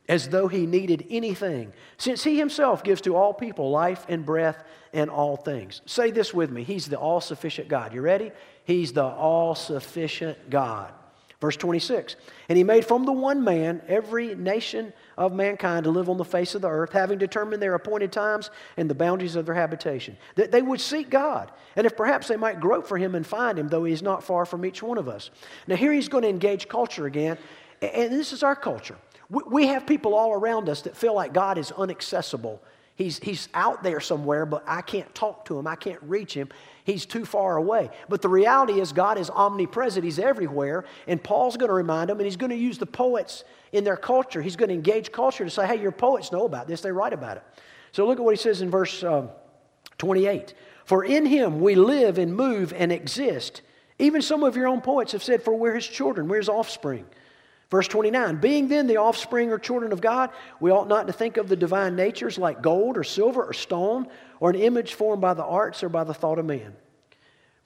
as though he needed anything, since he himself gives to all people life and breath and all things. Say this with me, he's the all-sufficient God. You ready? He's the all-sufficient God. Verse twenty-six, and he made from the one man every nation of mankind to live on the face of the earth, having determined their appointed times and the boundaries of their habitation, that they would seek God, and if perhaps they might grope for him and find him, though he is not far from each one of us. Now here he's going to engage culture again, and this is our culture. We have people all around us that feel like God is inaccessible. He's, he's out there somewhere, but I can't talk to him. I can't reach him. He's too far away. But the reality is God is omnipresent. He's everywhere. And Paul's going to remind them, and he's going to use the poets in their culture. He's going to engage culture to say, hey, your poets know about this. They write about it. So look at what he says in verse um, twenty-eight. For in him we live and move and exist. Even some of your own poets have said, for we're his children, we're his offspring. Verse twenty-nine, being then the offspring or children of God, we ought not to think of the divine natures like gold or silver or stone or an image formed by the arts or by the thought of man.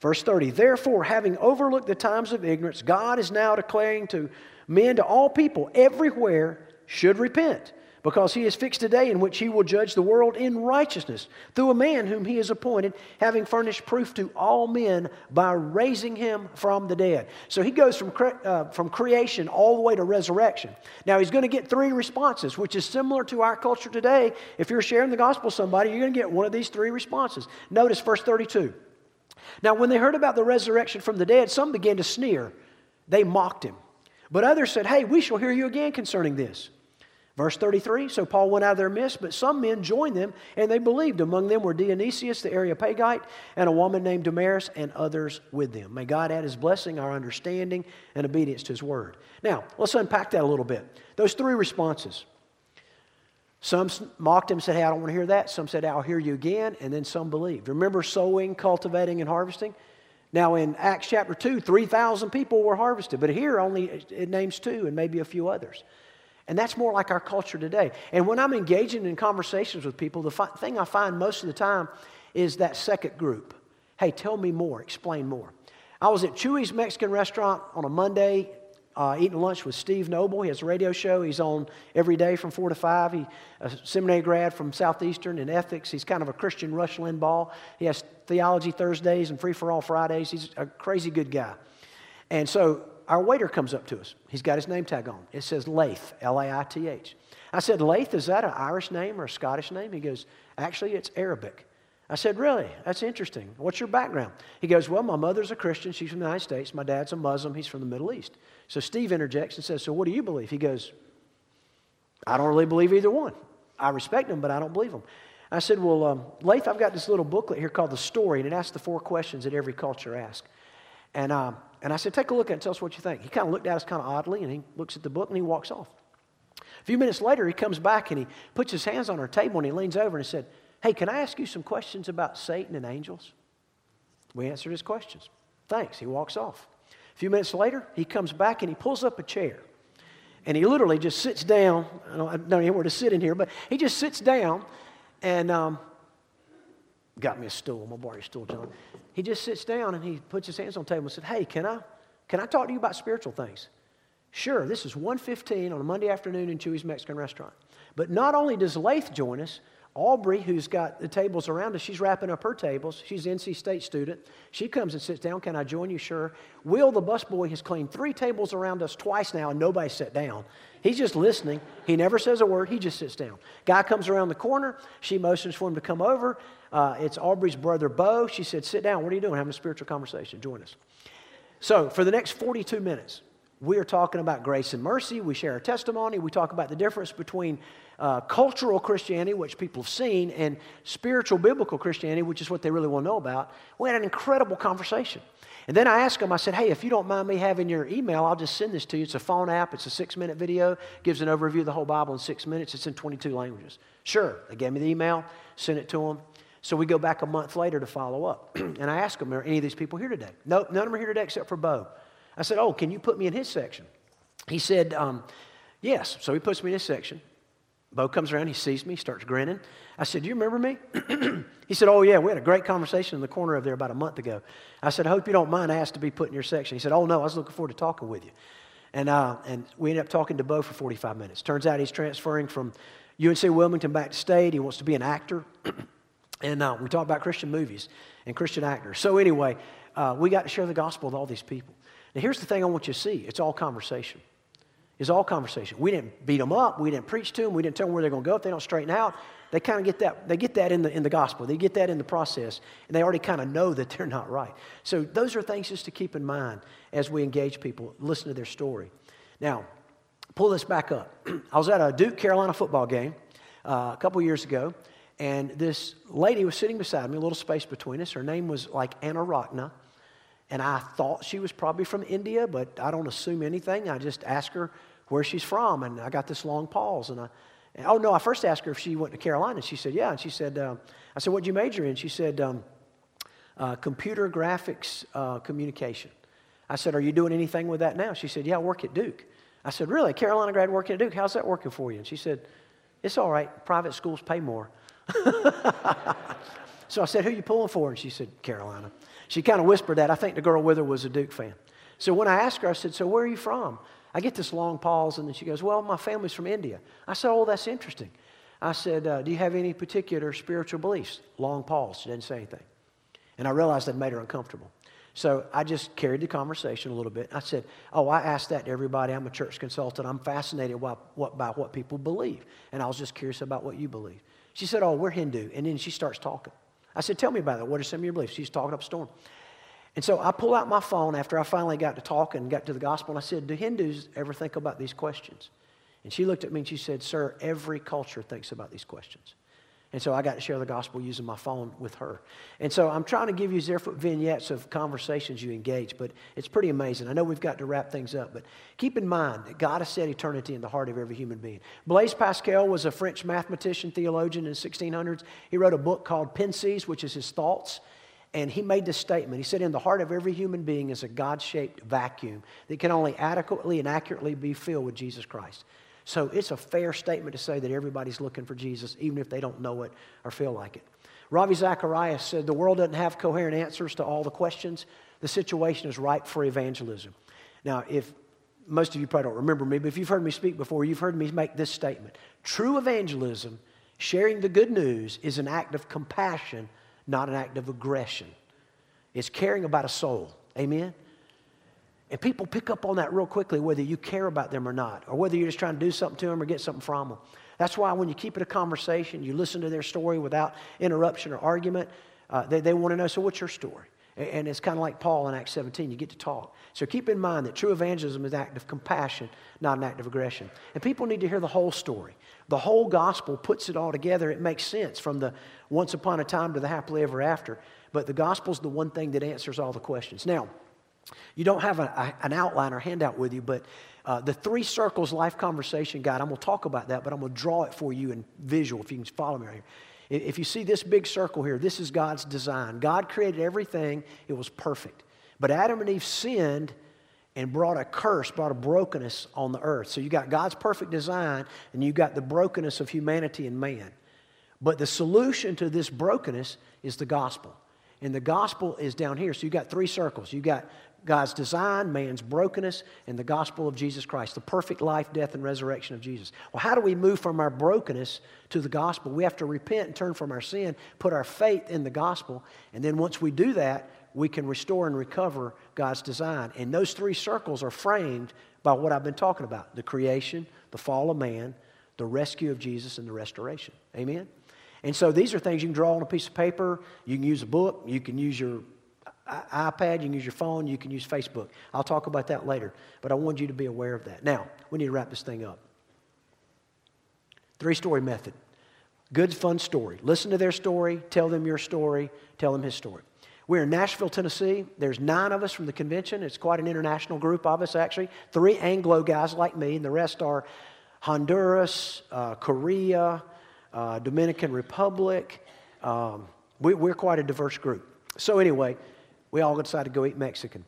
Verse thirty, therefore, having overlooked the times of ignorance, God is now declaring to men, to all people, everywhere should repent, because he has fixed a day in which he will judge the world in righteousness through a man whom he has appointed, having furnished proof to all men by raising him from the dead. So he goes from, cre uh, from creation all the way to resurrection. Now he's going to get three responses, which is similar to our culture today. If you're sharing the gospel with somebody, you're going to get one of these three responses. Notice verse thirty-two. Now when they heard about the resurrection from the dead, some began to sneer. They mocked him. But others said, hey, we shall hear you again concerning this. Verse thirty-three, so Paul went out of their midst, but some men joined them, and they believed. Among them were Dionysius, the Areopagite, and a woman named Damaris, and others with them. May God add his blessing, our understanding, and obedience to his word. Now, let's unpack that a little bit. Those three responses. Some mocked him and said, hey, I don't want to hear that. Some said, I'll hear you again, and then some believed. Remember sowing, cultivating, and harvesting? Now, in Acts chapter two, three thousand people were harvested, but here only it names two and maybe a few others. And that's more like our culture today. And when I'm engaging in conversations with people, the thing I find most of the time is that second group. Hey, tell me more. Explain more. I was at Chewy's Mexican restaurant on a Monday uh, eating lunch with Steve Noble. He has a radio show. He's on every day from four to five. He's a seminary grad from Southeastern in ethics. He's kind of a Christian Rush Limbaugh. He has Theology Thursdays and Free For All Fridays. He's a crazy good guy. And so our waiter comes up to us. He's got his name tag on. It says Laith, L A I T H. I said, Laith, is that an Irish name or a Scottish name? He goes, actually, it's Arabic. I said, really? That's interesting. What's your background? He goes, well, my mother's a Christian. She's from the United States. My dad's a Muslim. He's from the Middle East. So Steve interjects and says, so what do you believe? He goes, I don't really believe either one. I respect them, but I don't believe them. I said, well, um, Laith, I've got this little booklet here called The Story, and it asks the four questions that every culture asks. And um, And I said, take a look at it and tell us what you think. He kind of looked at us kind of oddly, and he looks at the book, and he walks off. A few minutes later, he comes back, and he puts his hands on our table, and he leans over and he said, hey, can I ask you some questions about Satan and angels? We answered his questions. Thanks. He walks off. A few minutes later, he comes back, and he pulls up a chair, and he literally just sits down. I don't know where to sit in here, but he just sits down, and um, got me a stool. I'm going to borrow your stool, John. He just sits down and he puts his hands on the table and said, hey, can I, can I talk to you about spiritual things? Sure, this is one fifteen on a Monday afternoon in Chewy's Mexican restaurant. But not only does Laith join us, Aubrey, who's got the tables around us, she's wrapping up her tables. She's an N C State student. She comes and sits down. Can I join you? Sure. Will, the busboy, has cleaned three tables around us twice now, and nobody sat down. He's just listening. He never says a word. He just sits down. Guy comes around the corner. She motions for him to come over. Uh, it's Aubrey's brother, Bo. She said, sit down. What are you doing? Having a spiritual conversation. Join us. So for the next forty-two minutes, we are talking about grace and mercy. We share our testimony. We talk about the difference between uh, cultural Christianity, which people have seen, and spiritual biblical Christianity, which is what they really want to know about. We had an incredible conversation. And then I asked them, I said, hey, if you don't mind me having your email, I'll just send this to you. It's a phone app. It's a six-minute video. It gives an overview of the whole Bible in six minutes. It's in twenty-two languages. Sure. They gave me the email, sent it to them. So we go back a month later to follow up. And I asked them, are any of these people here today? No, nope, none of them are here today except for Bo. I said, oh, can you put me in his section? He said, um, yes. So he puts me in his section. Bo comes around, he sees me, starts grinning. I said, do you remember me? He said, oh, yeah, we had a great conversation in the corner over there about a month ago. I said, I hope you don't mind. I asked to be put in your section. He said, oh, no, I was looking forward to talking with you. And, uh, and we ended up talking to Bo for forty-five minutes. Turns out he's transferring from U N C Wilmington back to state. He wants to be an actor. And uh, we talked about Christian movies and Christian actors. So anyway, uh, we got to share the gospel with all these people. Now, here's the thing I want you to see. It's all conversation. It's all conversation. We didn't beat them up. We didn't preach to them. We didn't tell them where they're going to go. If they don't straighten out, they kind of get that. They get that in the, in the gospel. They get that in the process, and they already kind of know that they're not right. So those are things just to keep in mind as we engage people, listen to their story. Now, pull this back up. I was at a Duke, Carolina football game uh, a couple years ago, and this lady was sitting beside me, a little space between us. Her name was like Anna Rachna. And I thought she was probably from India, but I don't assume anything. I just asked her where she's from, and I got this long pause. And I, and, oh, no, I first asked her if she went to Carolina. She said, yeah. And she said, uh, I said, what did you major in? She said, um, uh, computer graphics uh, communication. I said, are you doing anything with that now? She said, yeah, I work at Duke. I said, really? Carolina grad working at Duke? How's that working for you? And she said, it's all right. Private schools pay more. So I said, who you pulling for? And she said, Carolina. She kind of whispered that. I think the girl with her was a Duke fan. So when I asked her, I said, so where are you from? I get this long pause, and then she goes, well, my family's from India. I said, oh, that's interesting. I said, uh, do you have any particular spiritual beliefs? Long pause. She didn't say anything. And I realized I'd made her uncomfortable. So I just carried the conversation a little bit. I said, oh, I asked that to everybody. I'm a church consultant. I'm fascinated by what, by what people believe. And I was just curious about what you believe. She said, oh, we're Hindu. And then she starts talking. I said, tell me about it. What are some of your beliefs? She's talking up a storm. And so I pull out my phone after I finally got to talking and got to the gospel, and I said, do Hindus ever think about these questions? And she looked at me and she said, sir, every culture thinks about these questions. And so I got to share the gospel using my phone with her. And so I'm trying to give you different vignettes of conversations you engage, but it's pretty amazing. I know we've got to wrap things up, but keep in mind that God has set eternity in the heart of every human being. Blaise Pascal was a French mathematician, theologian in the sixteen hundreds. He wrote a book called Pensées, which is his thoughts. And he made this statement. He said, in the heart of every human being is a God-shaped vacuum that can only adequately and accurately be filled with Jesus Christ. So it's a fair statement to say that everybody's looking for Jesus, even if they don't know it or feel like it. Ravi Zacharias said, the world doesn't have coherent answers to all the questions. The situation is ripe for evangelism. Now, if most of you probably don't remember me, but if you've heard me speak before, you've heard me make this statement. True evangelism, sharing the good news, is an act of compassion, not an act of aggression. It's caring about a soul. Amen? And people pick up on that real quickly, whether you care about them or not, or whether you're just trying to do something to them or get something from them. That's why when you keep it a conversation, you listen to their story without interruption or argument, uh, they, they want to know, so what's your story? And, and it's kind of like Paul in Acts seventeen, you get to talk. So keep in mind that true evangelism is an act of compassion, not an act of aggression. And people need to hear the whole story. The whole gospel puts it all together. It makes sense from the once upon a time to the happily ever after. But the gospel's the one thing that answers all the questions. Now, you don't have a, a, an outline or handout with you, but uh, the Three Circles Life Conversation Guide, I'm going to talk about that, but I'm going to draw it for you in visual, if you can follow me right here. If you see this big circle here, this is God's design. God created everything. It was perfect. But Adam and Eve sinned and brought a curse, brought a brokenness on the earth. So you got God's perfect design, and you got the brokenness of humanity and man. But the solution to this brokenness is the gospel. And the gospel is down here. So you got three circles. You got God's design, man's brokenness, and the gospel of Jesus Christ, the perfect life, death, and resurrection of Jesus. Well, how do we move from our brokenness to the gospel? We have to repent and turn from our sin, put our faith in the gospel, and then once we do that, we can restore and recover God's design. And those three circles are framed by what I've been talking about, the creation, the fall of man, the rescue of Jesus, and the restoration. Amen? And so these are things you can draw on a piece of paper, you can use a book, you can use your iPad, you can use your phone, you can use Facebook. I'll talk about that later, but I want you to be aware of that. Now, we need to wrap this thing up. Three-story method. Good, fun story. Listen to their story, tell them your story, tell them his story. We're in Nashville, Tennessee. There's nine of us from the convention. It's quite an international group of us, actually. Three Anglo guys like me, and the rest are Honduras, uh, Korea, uh, Dominican Republic. Um, we, we're quite a diverse group. So anyway, we all decided to go eat Mexican.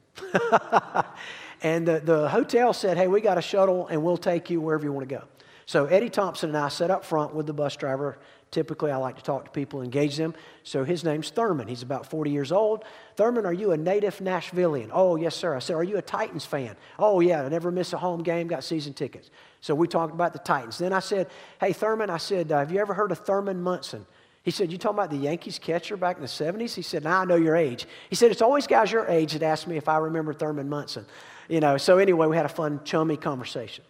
And the, the hotel said, hey, we got a shuttle, and we'll take you wherever you want to go. So Eddie Thompson and I sit up front with the bus driver. Typically, I like to talk to people, engage them. So his name's Thurman. He's about forty years old. Thurman, are you a native Nashvilleian? Oh, yes, sir. I said, are you a Titans fan? Oh, yeah, I never miss a home game, got season tickets. So we talked about the Titans. Then I said, hey, Thurman, I said, uh, have you ever heard of Thurman Munson? He said, you talking about the Yankees catcher back in the seventies? He said, nah, I know your age. He said, it's always guys your age that ask me if I remember Thurman Munson. You know, so anyway, we had a fun, chummy conversation.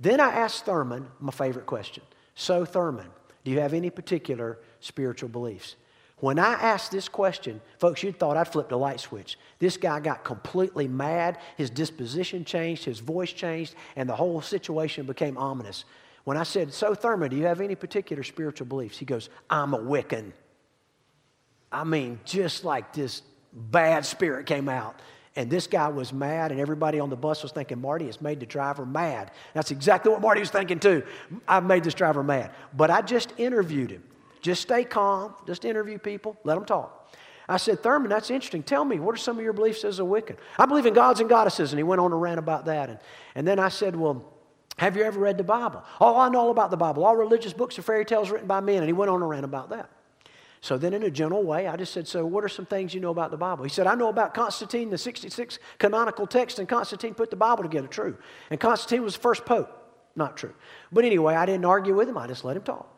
Then I asked Thurman my favorite question. So, Thurman, do you have any particular spiritual beliefs? When I asked this question, folks, you'd thought I'd flipped a light switch. This guy got completely mad. His disposition changed, his voice changed, and the whole situation became ominous. When I said, so Thurman, do you have any particular spiritual beliefs? He goes, I'm a Wiccan. I mean, just like this bad spirit came out. And this guy was mad, and everybody on the bus was thinking, Marty has made the driver mad. That's exactly what Marty was thinking too. I've made this driver mad. But I just interviewed him. Just stay calm. Just interview people. Let them talk. I said, Thurman, that's interesting. Tell me, what are some of your beliefs as a Wiccan? I believe in gods and goddesses. And he went on a rant about that. And, and then I said, well, have you ever read the Bible? Oh, I know all about the Bible. All religious books are fairy tales written by men. And he went on a rant about that. So then in a gentle way, I just said, so what are some things you know about the Bible? He said, I know about Constantine, the sixty-six canonical text, and Constantine put the Bible together, true. And Constantine was the first pope, not true. But anyway, I didn't argue with him. I just let him talk.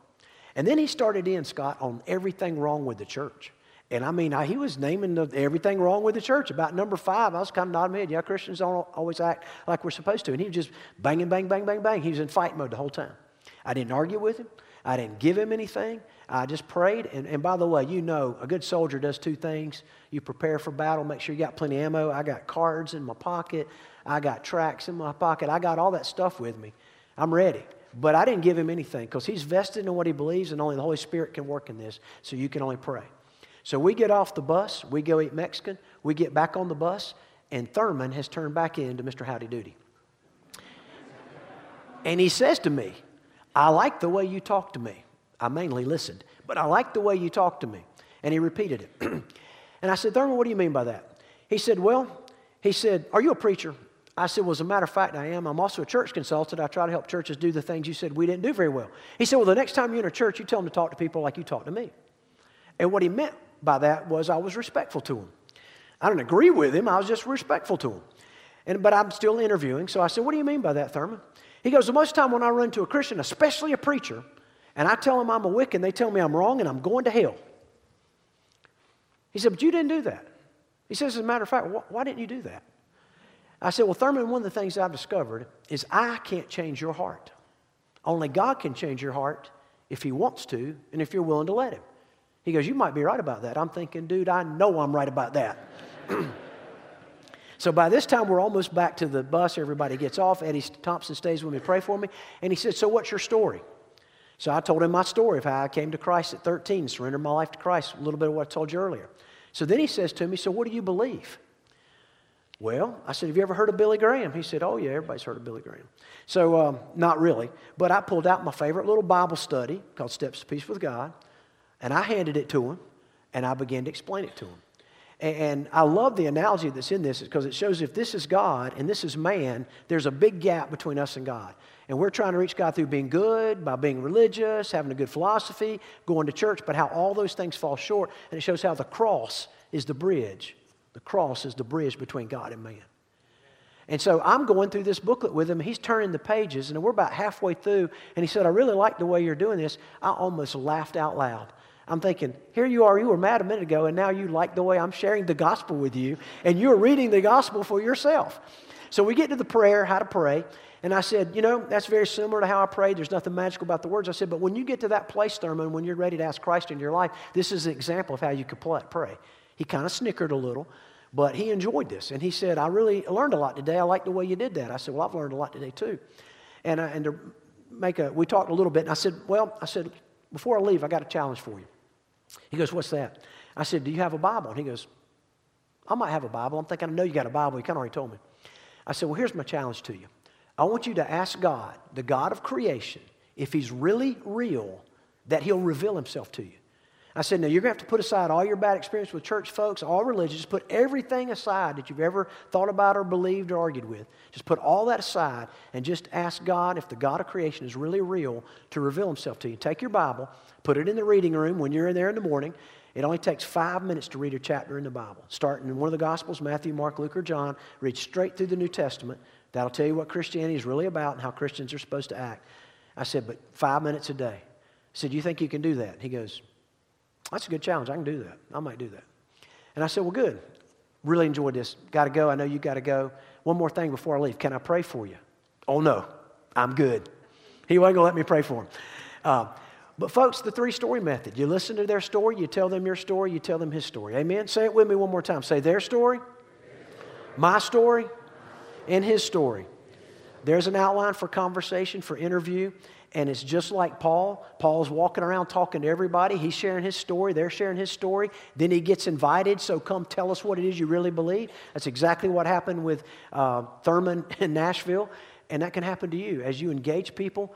And then he started in, Scott, on everything wrong with the church. And I mean, I, he was naming the, everything wrong with the church. About number five, I was kind of nodding my head. Yeah, Christians don't always act like we're supposed to. And he was just banging, bang, bang, bang, bang. He was in fight mode the whole time. I didn't argue with him. I didn't give him anything. I just prayed. And, and by the way, you know, a good soldier does two things. You prepare for battle, make sure you got plenty of ammo. I got cards in my pocket. I got tracts in my pocket. I got all that stuff with me. I'm ready. But I didn't give him anything because he's vested in what he believes, and only the Holy Spirit can work in this, so you can only pray. So we get off the bus. We go eat Mexican. We get back on the bus, and Thurman has turned back into Mister Howdy Doody. And he says to me, I like the way you talk to me. I mainly listened, but I like the way you talk to me. And he repeated it. And I said, Thurman, what do you mean by that? He said, well, he said, are you a preacher? I said, well, as a matter of fact, I am. I'm also a church consultant. I try to help churches do the things you said we didn't do very well. He said, well, the next time you're in a church, you tell them to talk to people like you talk to me. And what he meant by that was I was respectful to him. I didn't agree with him. I was just respectful to him. And, but I'm still interviewing. So I said, what do you mean by that, Thurman? He goes, well, most of the time when I run to a Christian, especially a preacher, and I tell them I'm a Wiccan, they tell me I'm wrong and I'm going to hell. He said, but you didn't do that. He says, as a matter of fact, why didn't you do that? I said, well, Thurman, one of the things I've discovered is I can't change your heart. Only God can change your heart if he wants to and if you're willing to let him. He goes, you might be right about that. I'm thinking, dude, I know I'm right about that. So by this time, we're almost back to the bus. Everybody gets off. Eddie Thompson stays with me, pray for me. And he said, so what's your story? So I told him my story of how I came to Christ at thirteen, surrendered my life to Christ, a little bit of what I told you earlier. So then he says to me, so what do you believe? Well, I said, have you ever heard of Billy Graham? He said, oh, yeah, everybody's heard of Billy Graham. So um, not really, but I pulled out my favorite little Bible study called Steps to Peace with God, and I handed it to him, and I began to explain it to him. And I love the analogy that's in this because it shows if this is God and this is man, there's a big gap between us and God. And we're trying to reach God through being good, by being religious, having a good philosophy, going to church, but how all those things fall short. And it shows how the cross is the bridge. The cross is the bridge between God and man. And so I'm going through this booklet with him. He's turning the pages, and we're about halfway through. And he said, I really like the way you're doing this. I almost laughed out loud. I'm thinking, here you are, you were mad a minute ago, and now you like the way I'm sharing the gospel with you, and you're reading the gospel for yourself. So we get to the prayer, how to pray, and I said, you know, that's very similar to how I prayed. There's nothing magical about the words. I said, but when you get to that place, Thurman, when you're ready to ask Christ into your life, this is an example of how you could pray. He kind of snickered a little, but he enjoyed this, and he said, I really learned a lot today. I like the way you did that. I said, well, I've learned a lot today, too. And, I, and to make a, we talked a little bit, and I said, well, I said, before I leave, I got a challenge for you. He goes, what's that? I said, do you have a Bible? And he goes, I might have a Bible. I'm thinking, I know you got a Bible. You kind of already told me. I said, well, here's my challenge to you. I want you to ask God, the God of creation, if he's really real, that he'll reveal himself to you. I said, no, you're going to have to put aside all your bad experience with church folks, all religion. Just put everything aside that you've ever thought about or believed or argued with. Just put all that aside and just ask God, if the God of creation is really real, to reveal himself to you. Take your Bible, put it in the reading room when you're in there in the morning. It only takes five minutes to read a chapter in the Bible. Starting in one of the Gospels, Matthew, Mark, Luke, or John, read straight through the New Testament. That'll tell you what Christianity is really about and how Christians are supposed to act. I said, but five minutes a day. I said, do you think you can do that? He goes, that's a good challenge. I can do that. I might do that. And I said, well, good. Really enjoyed this. Got to go. I know you got to go. One more thing before I leave. Can I pray for you? Oh, no. I'm good. He wasn't going to let me pray for him. Um, But folks, the three-story method. You listen to their story, you tell them your story, you tell them his story. Amen? Say it with me one more time. Say their story, my story, and his story. There's an outline for conversation, for interview, and it's just like Paul. Paul's walking around talking to everybody. He's sharing his story. They're sharing his story. Then he gets invited, so come tell us what it is you really believe. That's exactly what happened with uh, Thurman in Nashville, and that can happen to you. As you engage people,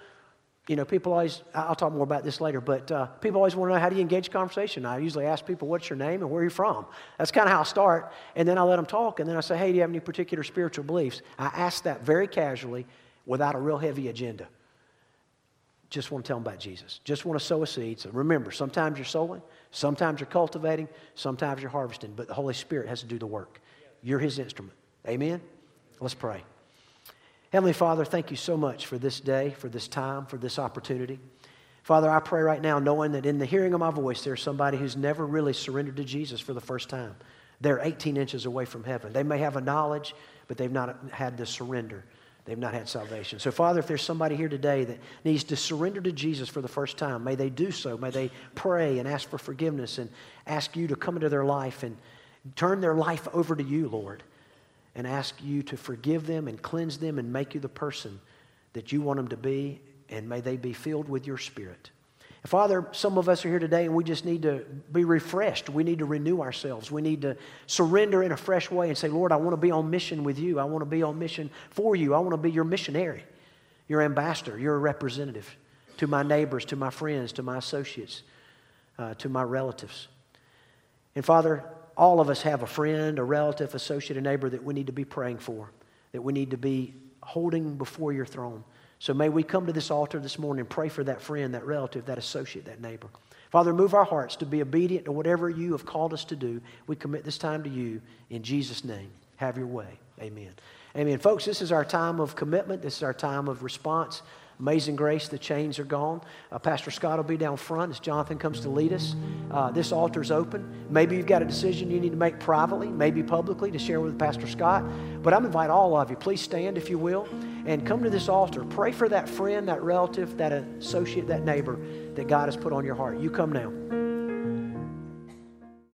You know, people always, I'll talk more about this later, but uh, people always want to know, how do you engage conversation? I usually ask people, what's your name and where are you from? That's kind of how I start, and then I let them talk, and then I say, hey, do you have any particular spiritual beliefs? I ask that very casually without a real heavy agenda. Just want to tell them about Jesus. Just want to sow a seed. So remember, sometimes you're sowing, sometimes you're cultivating, sometimes you're harvesting, but the Holy Spirit has to do the work. You're his instrument. Amen? Let's pray. Heavenly Father, thank you so much for this day, for this time, for this opportunity. Father, I pray right now knowing that in the hearing of my voice, there's somebody who's never really surrendered to Jesus for the first time. They're eighteen inches away from heaven. They may have a knowledge, but they've not had the surrender. They've not had salvation. So, Father, if there's somebody here today that needs to surrender to Jesus for the first time, may they do so. May they pray and ask for forgiveness and ask you to come into their life and turn their life over to you, Lord, and ask you to forgive them and cleanse them and make you the person that you want them to be, and may they be filled with your Spirit. And Father, some of us are here today and we just need to be refreshed. We need to renew ourselves. We need to surrender in a fresh way and say, Lord, I want to be on mission with you. I want to be on mission for you. I want to be your missionary, your ambassador, your representative to my neighbors, to my friends, to my associates, uh, to my relatives. And Father, all of us have a friend, a relative, associate, a neighbor that we need to be praying for, that we need to be holding before your throne. So may we come to this altar this morning and pray for that friend, that relative, that associate, that neighbor. Father, move our hearts to be obedient to whatever you have called us to do. We commit this time to you in Jesus' name. Have your way. Amen. Amen. Folks, this is our time of commitment. This is our time of response. Amazing grace, the chains are gone. Uh, Pastor Scott will be down front as Jonathan comes to lead us. Uh, this altar's open. Maybe you've got a decision you need to make privately, maybe publicly, to share with Pastor Scott. But I'm invite all of you, please stand if you will, and come to this altar. Pray for that friend, that relative, that associate, that neighbor that God has put on your heart. You come now.